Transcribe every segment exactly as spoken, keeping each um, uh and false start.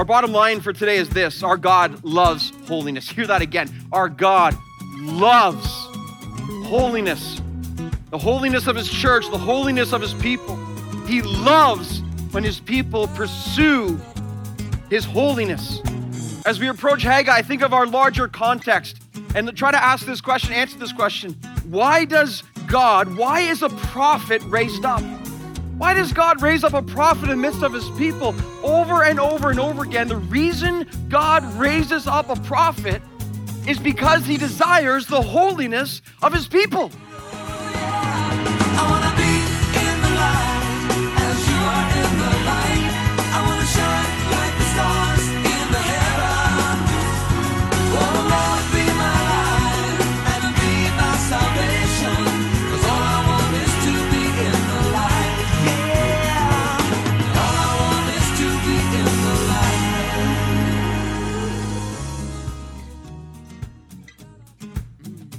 Our bottom line for today is this: our God loves holiness. Hear that again. Our God loves holiness. The holiness of his church, the holiness of his people. He loves when his people pursue his holiness. As we approach Haggai, think of our larger context and try to ask this question, answer this question. Why does God, why is a prophet raised up? Why does God raise up a prophet in the midst of his people? Over and over and over again, the reason God raises up a prophet is because he desires the holiness of his people.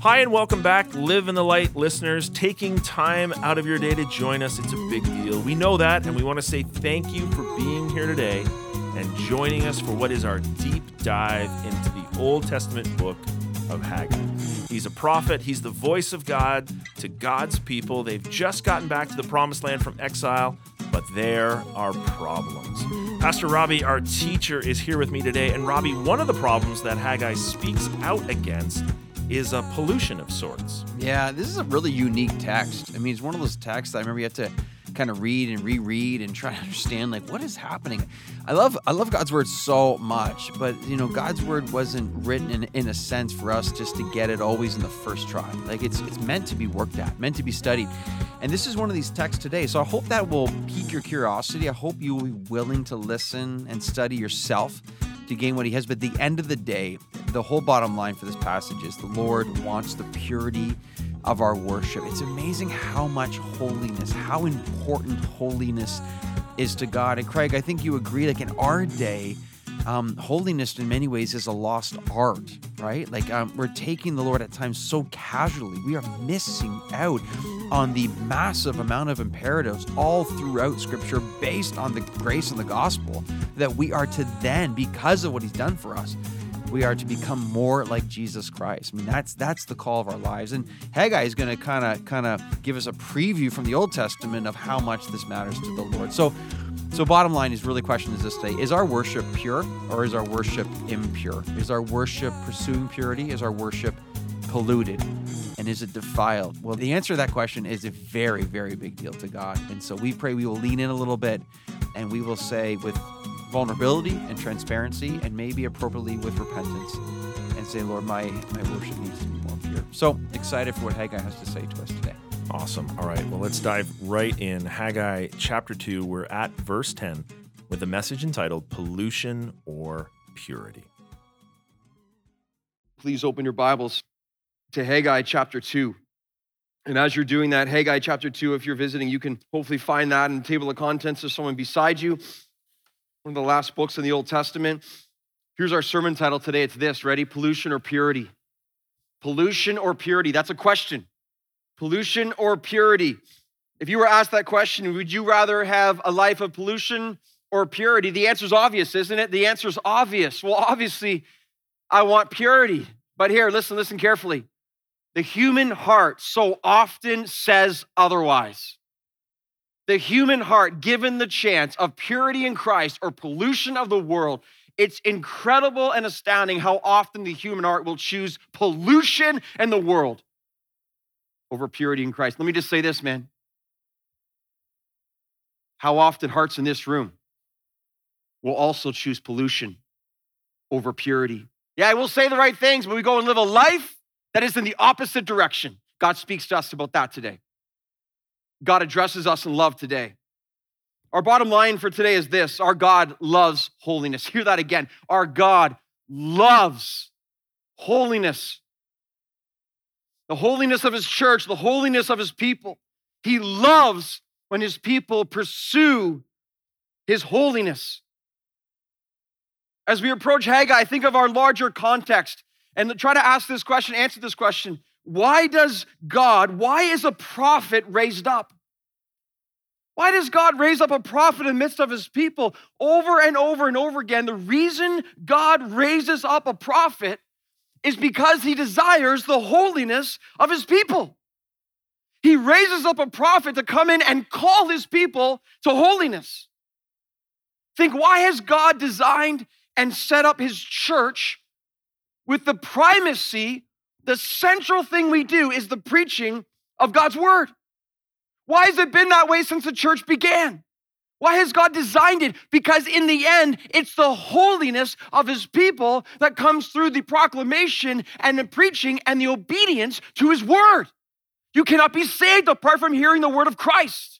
Hi, and welcome back, Live in the Light listeners, taking time out of your day to join us. It's a big deal. We know that, and we want to say thank you for being here today and joining us for what is our deep dive into the Old Testament book of Haggai. He's a prophet. He's the voice of God to God's people. They've just gotten back to the promised land from exile, but there are problems. Pastor Robbie, our teacher, is here with me today. And Robbie, one of the problems that Haggai speaks out against is a pollution of sorts. Yeah, this is a really unique text. I mean, it's one of those texts that I remember you have to kind of read and reread and try to understand, like, what is happening? I love I love God's word so much, but, you know, God's word wasn't written in, in a sense for us just to get it always in the first try. Like, it's it's meant to be worked at, meant to be studied. And this is one of these texts today. So I hope that will pique your curiosity. I hope you will be willing to listen and study yourself to gain what he has. But at the end of the day, the whole bottom line for this passage is the Lord wants the purity of our worship. It's amazing how much holiness, how important holiness is to God. And Craig, I think you agree, like in our day, um, holiness in many ways is a lost art, right? Like um, we're taking the Lord at times so casually. We are missing out on the massive amount of imperatives all throughout Scripture based on the grace and the gospel that we are to then, because of what he's done for us, we are to become more like Jesus Christ. I mean, that's that's the call of our lives. And Haggai is going to kind of kind of give us a preview from the Old Testament of how much this matters to the Lord. So, so bottom line is really question is this today: is our worship pure or is our worship impure? Is our worship pursuing purity? Is our worship polluted? And is it defiled? Well, the answer to that question is a very, very big deal to God. And so we pray we will lean in a little bit and we will say with vulnerability and transparency, and maybe appropriately with repentance, and say, Lord, my, my worship needs to be more pure. So excited for what Haggai has to say to us today. Awesome. All right. Well, let's dive right in. Haggai chapter two, we're at verse ten with a message entitled Pollution or Purity. Please open your Bibles to Haggai chapter two. And as you're doing that, Haggai chapter two, if you're visiting, you can hopefully find that in the table of contents of someone beside you. One of the last books in the Old Testament. Here's our sermon title today. It's this, ready? Pollution or purity? Pollution or purity? That's a question. Pollution or purity? If you were asked that question, would you rather have a life of pollution or purity? The answer's obvious, isn't it? The answer's obvious. Well, obviously, I want purity. But here, listen, listen carefully. The human heart so often says otherwise. The human heart, given the chance of purity in Christ or pollution of the world, it's incredible and astounding how often the human heart will choose pollution and the world over purity in Christ. Let me just say this, man. How often hearts in this room will also choose pollution over purity. Yeah, we'll say the right things, but we go and live a life that is in the opposite direction. God speaks to us about that today. God addresses us in love today. Our bottom line for today is this: our God loves holiness. Hear that again. Our God loves holiness. The holiness of his church, the holiness of his people. He loves when his people pursue his holiness. As we approach Haggai, think of our larger context and try to ask this question, answer this question. Why does God, why is a prophet raised up? Why does God raise up a prophet in the midst of his people over and over and over again? The reason God raises up a prophet is because he desires the holiness of his people. He raises up a prophet to come in and call his people to holiness. Think, why has God designed and set up his church with the primacy? The central thing we do is the preaching of God's word. Why has it been that way since the church began? Why has God designed it? Because in the end, it's the holiness of his people that comes through the proclamation and the preaching and the obedience to his word. You cannot be saved apart from hearing the word of Christ.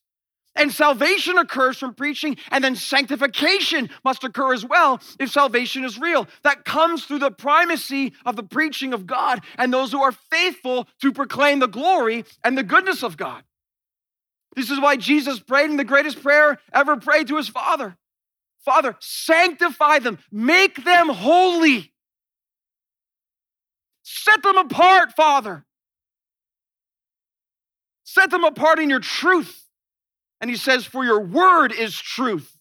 And salvation occurs from preaching, and then sanctification must occur as well if salvation is real. That comes through the primacy of the preaching of God and those who are faithful to proclaim the glory and the goodness of God. This is why Jesus prayed in the greatest prayer ever prayed to his Father. Father, sanctify them, make them holy. Set them apart, Father. Set them apart in your truth. And he says, for your word is truth.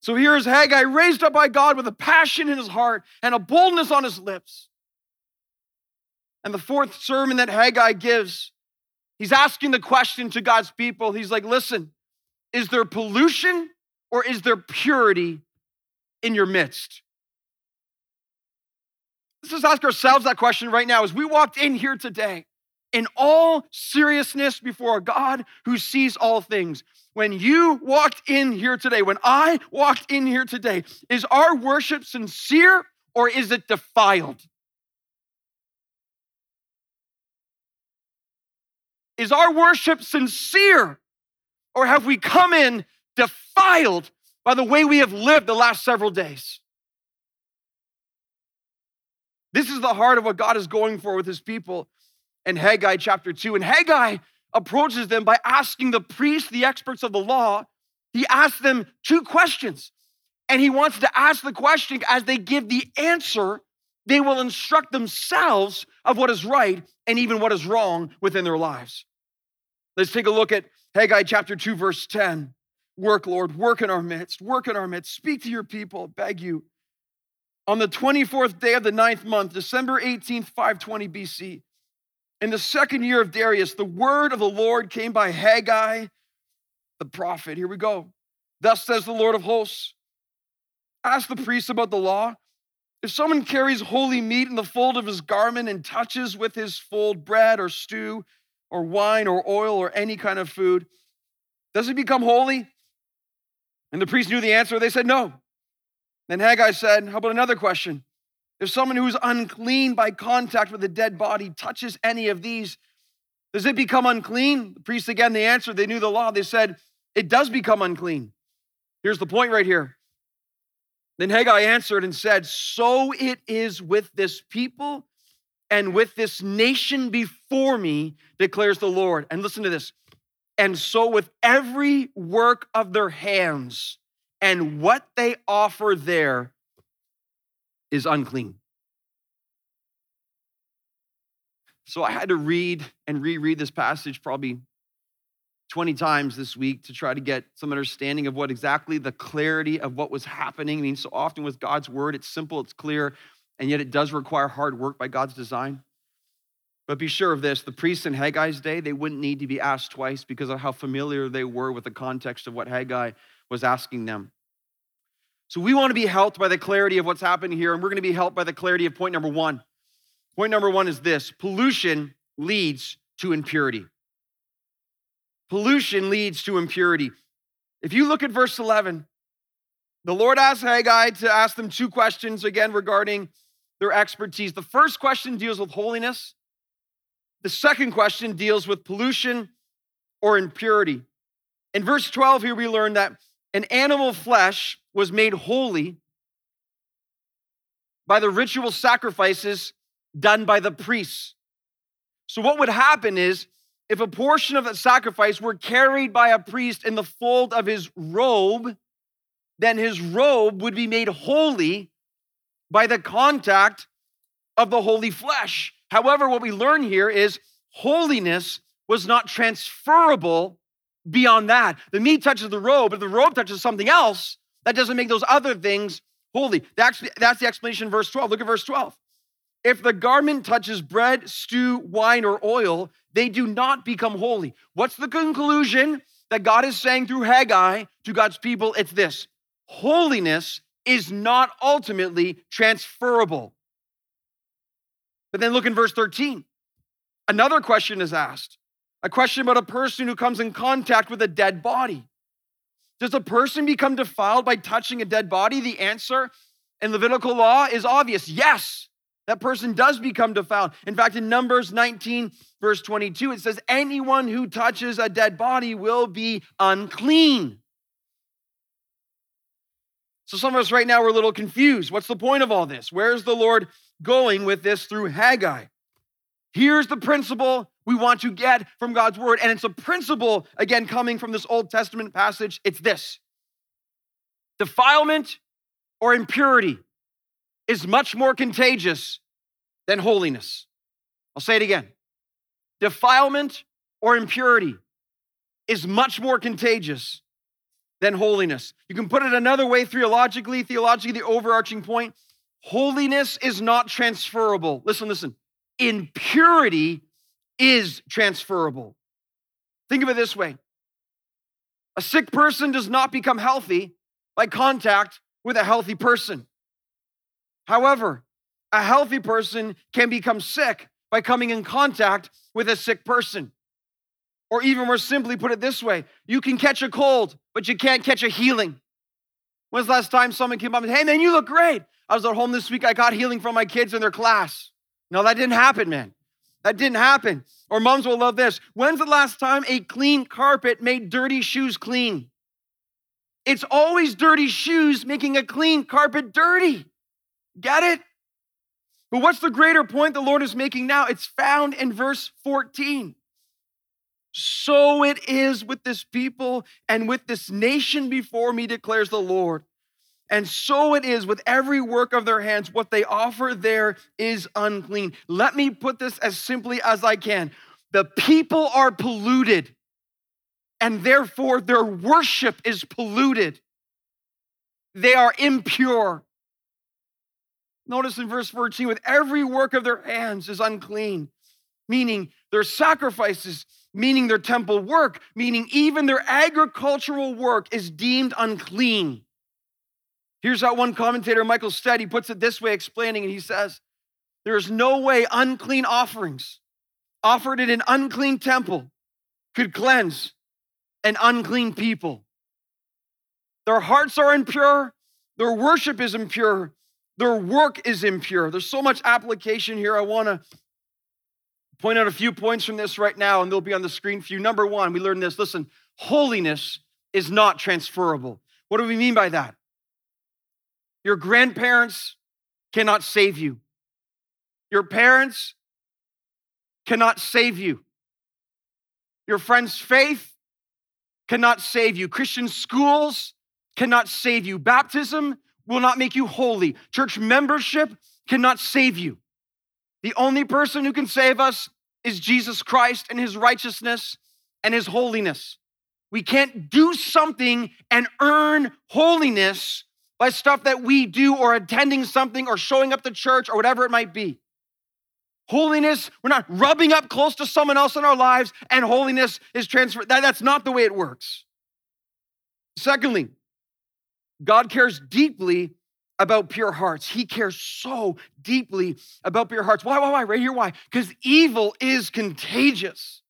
So here is Haggai raised up by God with a passion in his heart and a boldness on his lips. And the fourth sermon that Haggai gives, he's asking the question to God's people. He's like, listen, is there pollution or is there purity in your midst? Let's just ask ourselves that question right now as we walked in here today. In all seriousness before God who sees all things. When you walked in here today, when I walked in here today, is our worship sincere or is it defiled? Is our worship sincere or have we come in defiled by the way we have lived the last several days? This is the heart of what God is going for with his people. In Haggai chapter two. And Haggai approaches them by asking the priests, the experts of the law, he asks them two questions. And he wants to ask the question, as they give the answer, they will instruct themselves of what is right and even what is wrong within their lives. Let's take a look at Haggai chapter two, verse ten. Work, Lord, work in our midst, work in our midst. Speak to your people, beg you. On the twenty-fourth day of the ninth month, December eighteenth, five twenty B C, in the second year of Darius, the word of the Lord came by Haggai, the prophet. Here we go. Thus says the Lord of hosts, ask the priests about the law. If someone carries holy meat in the fold of his garment and touches with his fold bread or stew or wine or oil or any kind of food, does it become holy? And the priests knew the answer. They said, no. Then Haggai said, how about another question? If someone who is unclean by contact with a dead body touches any of these, does it become unclean? The priests again, they answered, they knew the law. They said, it does become unclean. Here's the point right here. Then Haggai answered and said, so it is with this people and with this nation before me, declares the Lord. And listen to this. And so with every work of their hands and what they offer there, is unclean. So I had to read and reread this passage probably twenty times this week to try to get some understanding of what exactly the clarity of what was happening. I mean, so often with God's word, it's simple, it's clear, and yet it does require hard work by God's design. But be sure of this, the priests in Haggai's day, they wouldn't need to be asked twice because of how familiar they were with the context of what Haggai was asking them. So we want to be helped by the clarity of what's happening here, and we're going to be helped by the clarity of point number one. Point number one is this: pollution leads to impurity. Pollution leads to impurity. If you look at verse eleven, the Lord asked Haggai to ask them two questions, again, regarding their expertise. The first question deals with holiness. The second question deals with pollution or impurity. In verse twelve here, we learn that an animal flesh was made holy by the ritual sacrifices done by the priests. So what would happen is, if a portion of that sacrifice were carried by a priest in the fold of his robe, then his robe would be made holy by the contact of the holy flesh. However, what we learn here is holiness was not transferable beyond that. The meat touches the robe, but if the robe touches something else, that doesn't make those other things holy. That's the explanation in verse twelve. Look at verse twelve. If the garment touches bread, stew, wine, or oil, they do not become holy. What's the conclusion that God is saying through Haggai to God's people? It's this: holiness is not ultimately transferable. But then look in verse thirteen. Another question is asked, a question about a person who comes in contact with a dead body. Does a person become defiled by touching a dead body? The answer in Levitical law is obvious. Yes, that person does become defiled. In fact, in Numbers nineteen, verse twenty-two, it says, anyone who touches a dead body will be unclean. So some of us right now, we're a little confused. What's the point of all this? Where's the Lord going with this through Haggai? Here's the principle we want to get from God's word. And it's a principle, again, coming from this Old Testament passage. It's this: defilement or impurity is much more contagious than holiness. I'll say it again. Defilement or impurity is much more contagious than holiness. You can put it another way theologically, theologically, the overarching point: holiness is not transferable. Listen, listen. Impurity is transferable. Think of it this way. A sick person does not become healthy by contact with a healthy person. However, a healthy person can become sick by coming in contact with a sick person. Or even more simply, put it this way: you can catch a cold, but you can't catch a healing. When's the last time someone came up and said, hey man, you look great? I was at home this week, I got healing from my kids in their class. No, that didn't happen, man. That didn't happen. Or moms will love this. When's the last time a clean carpet made dirty shoes clean? It's always dirty shoes making a clean carpet dirty. Get it? But what's the greater point the Lord is making now? It's found in verse fourteen. So it is with this people and with this nation before me, declares the Lord. And so it is with every work of their hands. What they offer there is unclean. Let me put this as simply as I can. The people are polluted, and therefore their worship is polluted. They are impure. Notice in verse fourteen, with every work of their hands is unclean, meaning their sacrifices, meaning their temple work, meaning even their agricultural work is deemed unclean. Here's how one commentator, Michael Stead, he puts it this way, explaining, and he says, there is no way unclean offerings offered in an unclean temple could cleanse an unclean people. Their hearts are impure, their worship is impure, their work is impure. There's so much application here. I want to point out a few points from this right now, and they'll be on the screen for you. Number one, we learned this. Listen, holiness is not transferable. What do we mean by that? Your grandparents cannot save you. Your parents cannot save you. Your friend's faith cannot save you. Christian schools cannot save you. Baptism will not make you holy. Church membership cannot save you. The only person who can save us is Jesus Christ and his righteousness and his holiness. We can't do something and earn holiness by stuff that we do or attending something or showing up to church or whatever it might be. Holiness, we're not rubbing up close to someone else in our lives and holiness is transferred. That, that's not the way it works. Secondly, God cares deeply about pure hearts. He cares so deeply about pure hearts. Why, why, why? Right here, why? Because evil is contagious.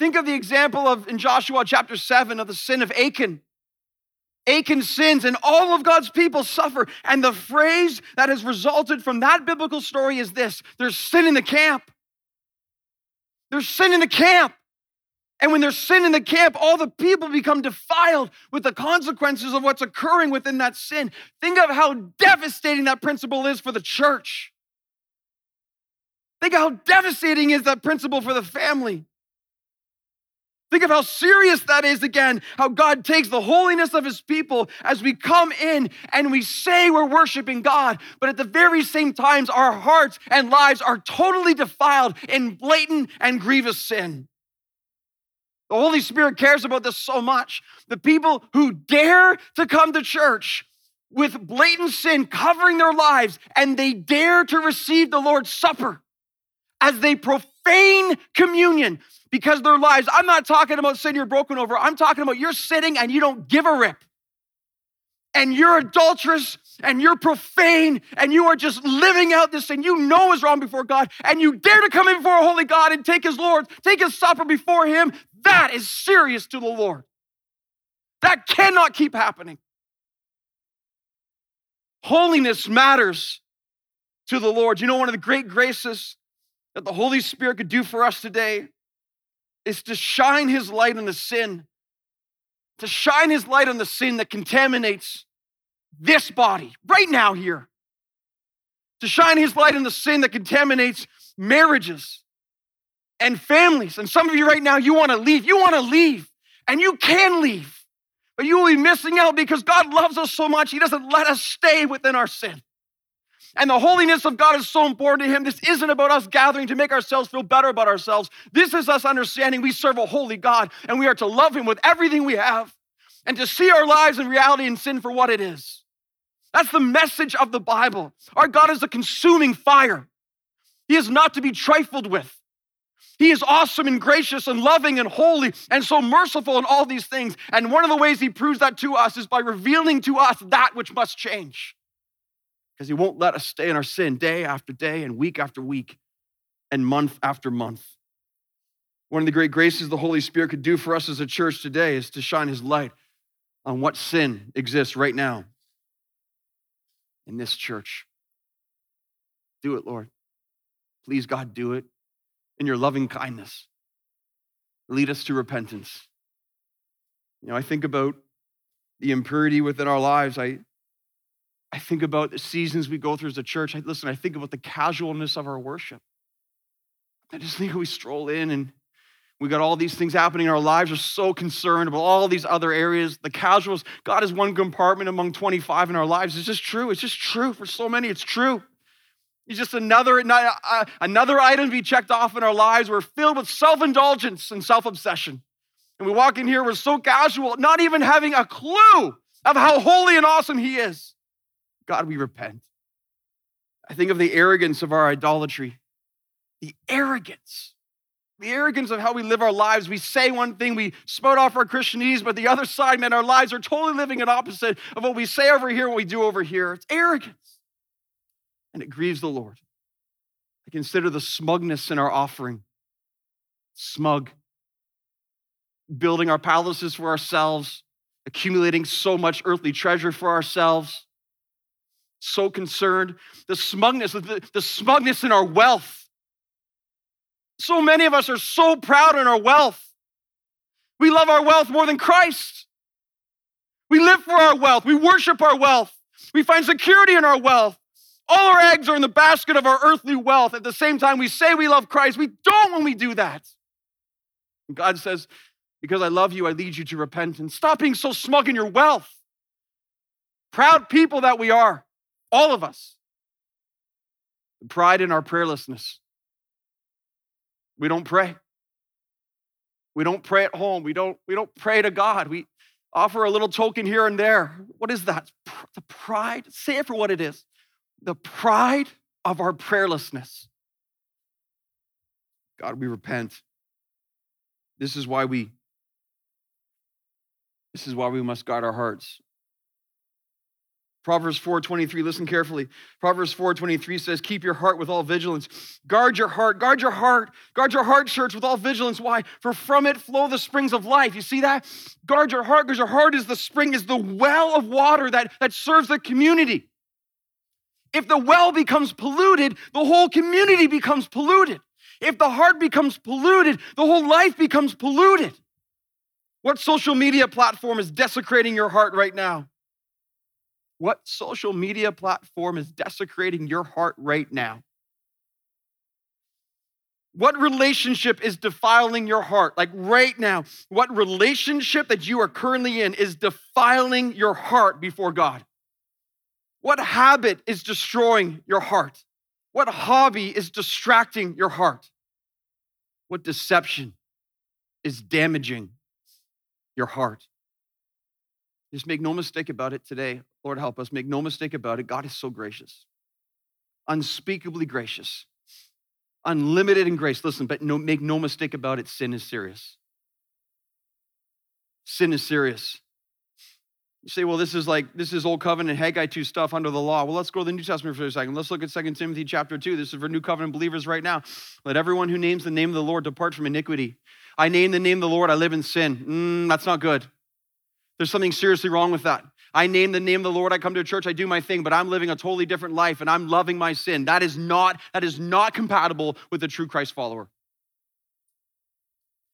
Think of the example of, in Joshua chapter seven, of the sin of Achan. Achan sins and all of God's people suffer. And the phrase that has resulted from that biblical story is this: there's sin in the camp. There's sin in the camp. And when there's sin in the camp, all the people become defiled with the consequences of what's occurring within that sin. Think of how devastating that principle is for the church. Think of how devastating is that principle for the family. Think of how serious that is again, how God takes the holiness of his people as we come in and we say we're worshiping God, but at the very same times, our hearts and lives are totally defiled in blatant and grievous sin. The Holy Spirit cares about this so much. The people who dare to come to church with blatant sin covering their lives, and they dare to receive the Lord's Supper as they profane communion because their lives, I'm not talking about sin you're broken over. I'm talking about you're sitting and you don't give a rip. And you're adulterous and you're profane and you are just living out this thing you know is wrong before God, and you dare to come in before a holy God and take his Lord, take his supper before him. That is serious to the Lord. That cannot keep happening. Holiness matters to the Lord. You know, one of the great graces that the Holy Spirit could do for us today is to shine his light on the sin, to shine his light on the sin that contaminates this body right now here, to shine his light on the sin that contaminates marriages and families. And some of you right now, you want to leave. You want to leave, and you can leave. But you will be missing out because God loves us so much. He doesn't let us stay within our sin. And the holiness of God is so important to him. This isn't about us gathering to make ourselves feel better about ourselves. This is us understanding we serve a holy God, and we are to love him with everything we have and to see our lives in reality and sin for what it is. That's the message of the Bible. Our God is a consuming fire. He is not to be trifled with. He is awesome and gracious and loving and holy and so merciful in all these things. And one of the ways he proves that to us is by revealing to us that which must change, because he won't let us stay in our sin day after day and week after week and month after month. One of the great graces the Holy Spirit could do for us as a church today is to shine his light on what sin exists right now in this church. Do it, Lord. Please, God, do it. In your loving kindness, lead us to repentance. You know, I think about the impurity within our lives. I, I think about the seasons we go through as a church. I, listen, I think about the casualness of our worship. I just think we stroll in and we got all these things happening. Our lives are so concerned about all these other areas. The casuals, God is one compartment among twenty-five in our lives. It's just true. It's just true for so many. It's true. It's just another, another item to be checked off in our lives. We're filled with self-indulgence and self-obsession. And we walk in here, we're so casual, not even having a clue of how holy and awesome he is. God, we repent. I think of the arrogance of our idolatry. The arrogance. The arrogance of how we live our lives. We say one thing, we spout off our Christianese, but the other side, man, our lives are totally living an opposite of what we say over here, what we do over here. It's arrogance. And it grieves the Lord. I consider the smugness in our offering. Smug. Building our palaces for ourselves, accumulating so much earthly treasure for ourselves. So concerned. The smugness, the, the smugness in our wealth. So many of us are so proud in our wealth. We love our wealth more than Christ. We live for our wealth. We worship our wealth. We find security in our wealth. All our eggs are in the basket of our earthly wealth. At the same time, we say we love Christ. We don't when we do that. And God says, because I love you, I lead you to repentance. Stop being so smug in your wealth. Proud people that we are, all of us. Pride in our prayerlessness. We don't pray. We don't pray at home. We don't, we don't pray to God. We offer a little token here and there. What is that? The pride. Say it for what it is. The pride of our prayerlessness. God, we repent. This is why we, this is why we must guard our hearts. Proverbs four twenty-three, listen carefully. Proverbs four twenty-three says, keep your heart with all vigilance. Guard your heart, guard your heart, guard your heart, church, with all vigilance. Why? For from it flow the springs of life. You see that? Guard your heart, because your heart is the spring, is the well of water that, that serves the community. If the well becomes polluted, the whole community becomes polluted. If the heart becomes polluted, the whole life becomes polluted. What social media platform is desecrating your heart right now? What social media platform is desecrating your heart right now? What relationship is defiling your heart? Like right now, what relationship that you are currently in is defiling your heart before God? What habit is destroying your heart? What hobby is distracting your heart? What deception is damaging your heart. Just make no mistake about it today. Lord, help us. Make no mistake about it. God is so gracious, unspeakably gracious, unlimited in grace. Listen, but no, make no mistake about it. Sin is serious. Sin is serious. You say, well, this is like, this is Old Covenant, Haggai two stuff under the law. Well, let's go to the New Testament for a second. Let's look at Second Timothy chapter two. This is for New Covenant believers right now. Let everyone who names the name of the Lord depart from iniquity. I name the name of the Lord, I live in sin. Mm, that's not good. There's something seriously wrong with that. I name the name of the Lord, I come to church, I do my thing, but I'm living a totally different life and I'm loving my sin. That is not, that is not compatible with a true Christ follower.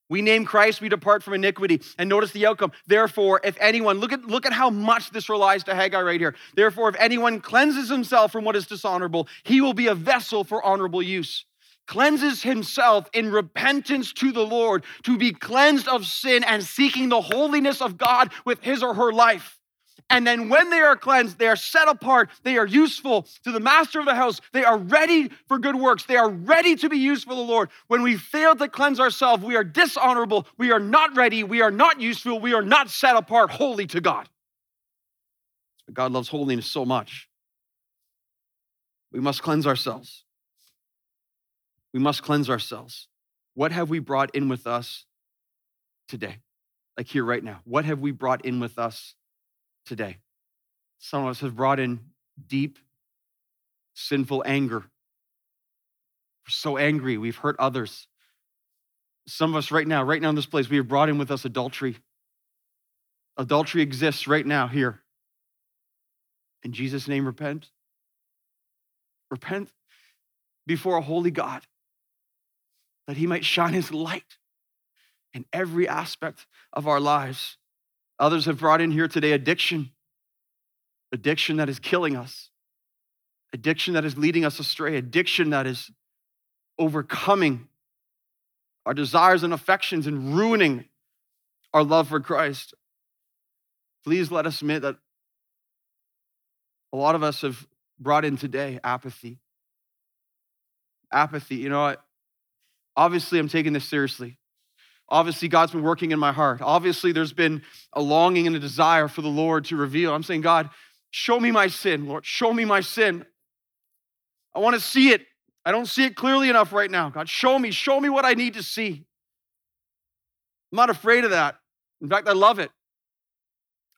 We name Christ, we depart from iniquity. And notice the outcome. Therefore, if anyone, look at, look at how much this relies to Haggai right here. Therefore, if anyone cleanses himself from what is dishonorable, he will be a vessel for honorable use. Cleanses himself in repentance to the Lord, to be cleansed of sin and seeking the holiness of God with his or her life. And then when they are cleansed, they are set apart, they are useful to the master of the house, they are ready for good works, they are ready to be used for the Lord. When we fail to cleanse ourselves, we are dishonorable, we are not ready, we are not useful, we are not set apart holy to God. But God loves holiness so much. We must cleanse ourselves. We must cleanse ourselves. What have we brought in with us today? Like here right now, what have we brought in with us today? Some of us have brought in deep, sinful anger. We're so angry, we've hurt others. Some of us right now, right now in this place, we have brought in with us adultery. Adultery exists right now here. In Jesus' name, repent. Repent before a holy God, that he might shine his light in every aspect of our lives. Others have brought in here today addiction, addiction that is killing us, addiction that is leading us astray, addiction that is overcoming our desires and affections and ruining our love for Christ. Please let us admit that a lot of us have brought in today apathy. Apathy, you know, I, obviously I'm taking this seriously. Obviously, God's been working in my heart. Obviously, there's been a longing and a desire for the Lord to reveal. I'm saying, God, show me my sin, Lord. Show me my sin. I want to see it. I don't see it clearly enough right now. God, show me. Show me what I need to see. I'm not afraid of that. In fact, I love it.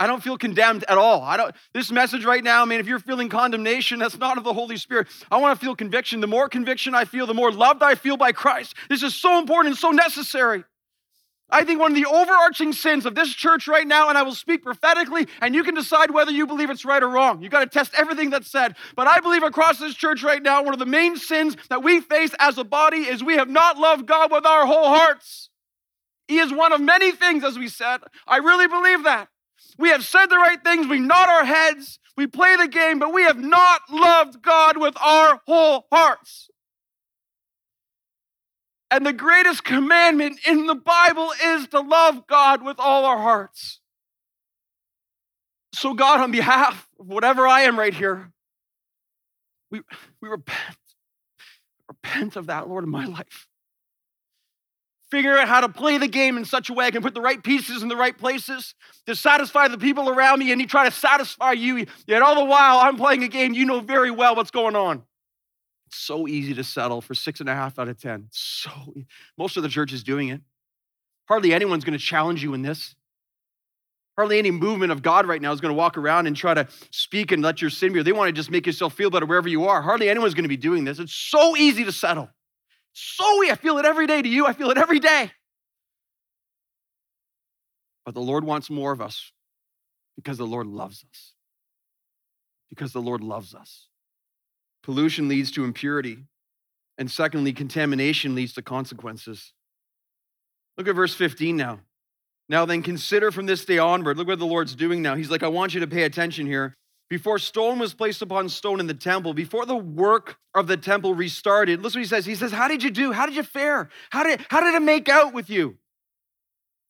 I don't feel condemned at all. I don't. This message right now, I mean, if you're feeling condemnation, that's not of the Holy Spirit. I want to feel conviction. The more conviction I feel, the more loved I feel by Christ. This is so important and so necessary. I think one of the overarching sins of this church right now, and I will speak prophetically, and you can decide whether you believe it's right or wrong. You got to test everything that's said. But I believe across this church right now, one of the main sins that we face as a body is we have not loved God with our whole hearts. He is one of many things, as we said. I really believe that. We have said the right things. We nod our heads. We play the game, but we have not loved God with our whole hearts. And the greatest commandment in the Bible is to love God with all our hearts. So God, on behalf of whatever I am right here, we, we repent. Repent of that, Lord, in my life. Figure out how to play the game in such a way I can put the right pieces in the right places to satisfy the people around me, and you try to satisfy you. Yet all the while, I'm playing a game, you know very well what's going on. It's so easy to settle for six and a half out of ten. So most of the church is doing it. Hardly anyone's going to challenge you in this. Hardly any movement of God right now is going to walk around and try to speak and let your sin be. They want to just make yourself feel better wherever you are. Hardly anyone's going to be doing this. It's so easy to settle. So I feel it every day to you. I feel it every day. But the Lord wants more of us because the Lord loves us. Because the Lord loves us. Pollution leads to impurity. And secondly, contamination leads to consequences. Look at verse fifteen now. Now then, consider from this day onward. Look what the Lord's doing now. He's like, I want you to pay attention here. Before stone was placed upon stone in the temple, before the work of the temple restarted, listen what he says. He says, how did you do? How did you fare? How did, how did it make out with you?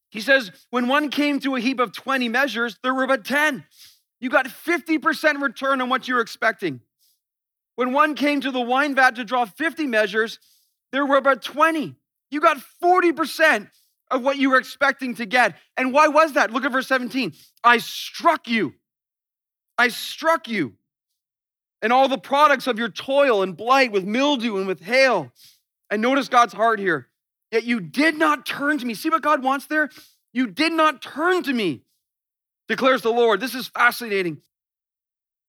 He says, when one came to a heap of twenty measures, there were but ten. You got fifty percent return on what you were expecting. When one came to the wine vat to draw fifty measures, there were but twenty. You got forty percent. of what you were expecting to get. And why was that? Look at verse seventeen. I struck you. I struck you. And all the products of your toil and blight with mildew and with hail. And notice God's heart here. Yet you did not turn to me. See what God wants there? You did not turn to me, declares the Lord. This is fascinating.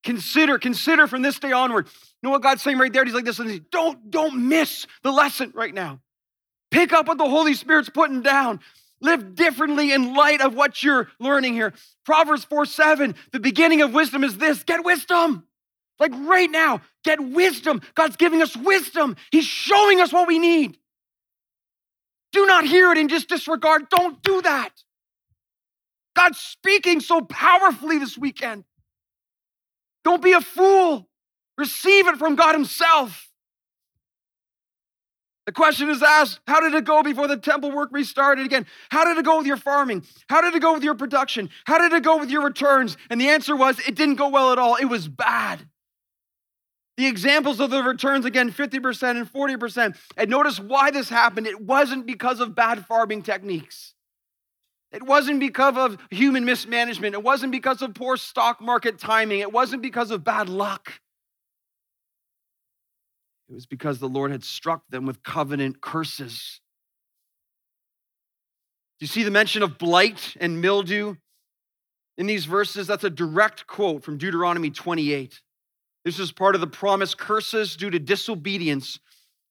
Consider, consider from this day onward. You know what God's saying right there? He's like this. Don't, don't miss the lesson right now. Pick up what the Holy Spirit's putting down. Live differently in light of what you're learning here. Proverbs four seven, the beginning of wisdom is this. Get wisdom. Like right now, get wisdom. God's giving us wisdom. He's showing us what we need. Do not hear it and just disregard. Don't do that. God's speaking so powerfully this weekend. Don't be a fool. Receive it from God himself. The question is asked, how did it go before the temple work restarted again? How did it go with your farming? How did it go with your production? How did it go with your returns? And the answer was, it didn't go well at all. It was bad. The examples of the returns, again, fifty percent and forty percent. And notice why this happened. It wasn't because of bad farming techniques. It wasn't because of human mismanagement. It wasn't because of poor stock market timing. It wasn't because of bad luck. It was because the Lord had struck them with covenant curses. Do you see the mention of blight and mildew in these verses? That's a direct quote from Deuteronomy twenty-eight. This is part of the promise, curses due to disobedience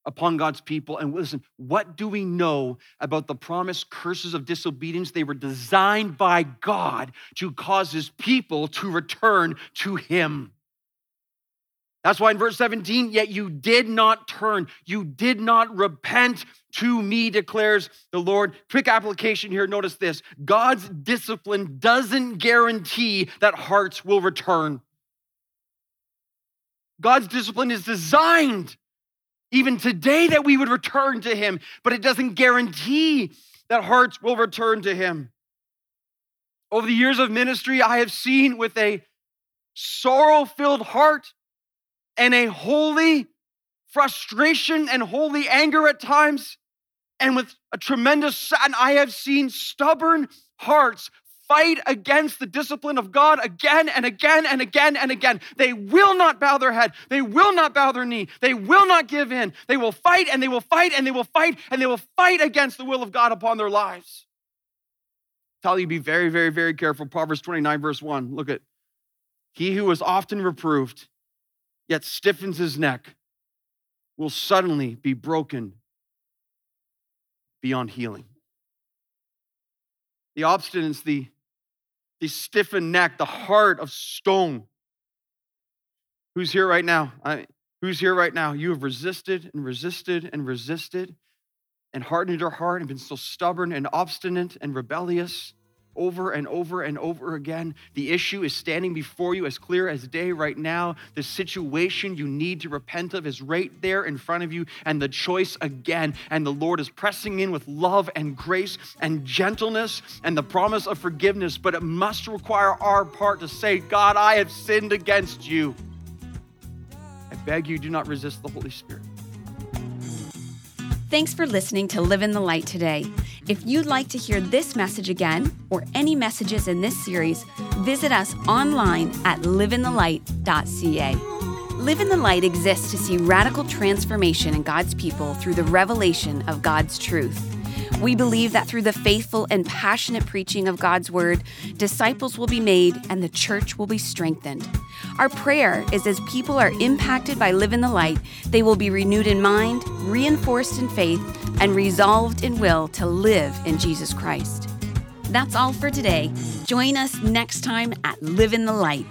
upon God's people. And listen, what do we know about the promised curses of disobedience? They were designed by God to cause his people to return to him. That's why in verse seventeen, yet you did not turn, you did not repent to me, declares the Lord. Quick application here, notice this. God's discipline doesn't guarantee that hearts will return. God's discipline is designed even today that we would return to him, but it doesn't guarantee that hearts will return to him. Over the years of ministry, I have seen with a sorrow-filled heart and a holy frustration and holy anger at times, and with a tremendous sadness, I have seen stubborn hearts fight against the discipline of God again and again and again and again. They will not bow their head. They will not bow their knee. They will not give in. They will fight and they will fight and they will fight and they will fight against the will of God upon their lives. I tell you, be very, very, very careful. Proverbs twenty-nine, verse one. Look at, he who is often reproved, yet stiffens his neck, will suddenly be broken beyond healing. The obstinance, the The stiffened neck, the heart of stone. Who's here right now? I, who's here right now? You have resisted and resisted and resisted and hardened your heart and been so stubborn and obstinate and rebellious over and over and over again. The issue is standing before you as clear as day right now. The situation you need to repent of is right there in front of you, and the choice again. And the Lord is pressing in with love and grace and gentleness and the promise of forgiveness, but it must require our part to say, God, I have sinned against you. I beg you, do not resist the Holy Spirit. Thanks for listening to Live in the Light today. If you'd like to hear this message again or any messages in this series, visit us online at live in the light dot c a. Live in the Light exists to see radical transformation in God's people through the revelation of God's truth. We believe that through the faithful and passionate preaching of God's word, disciples will be made and the church will be strengthened. Our prayer is as people are impacted by Live in the Light, they will be renewed in mind, reinforced in faith, and resolved in will to live in Jesus Christ. That's all for today. Join us next time at Live in the Light.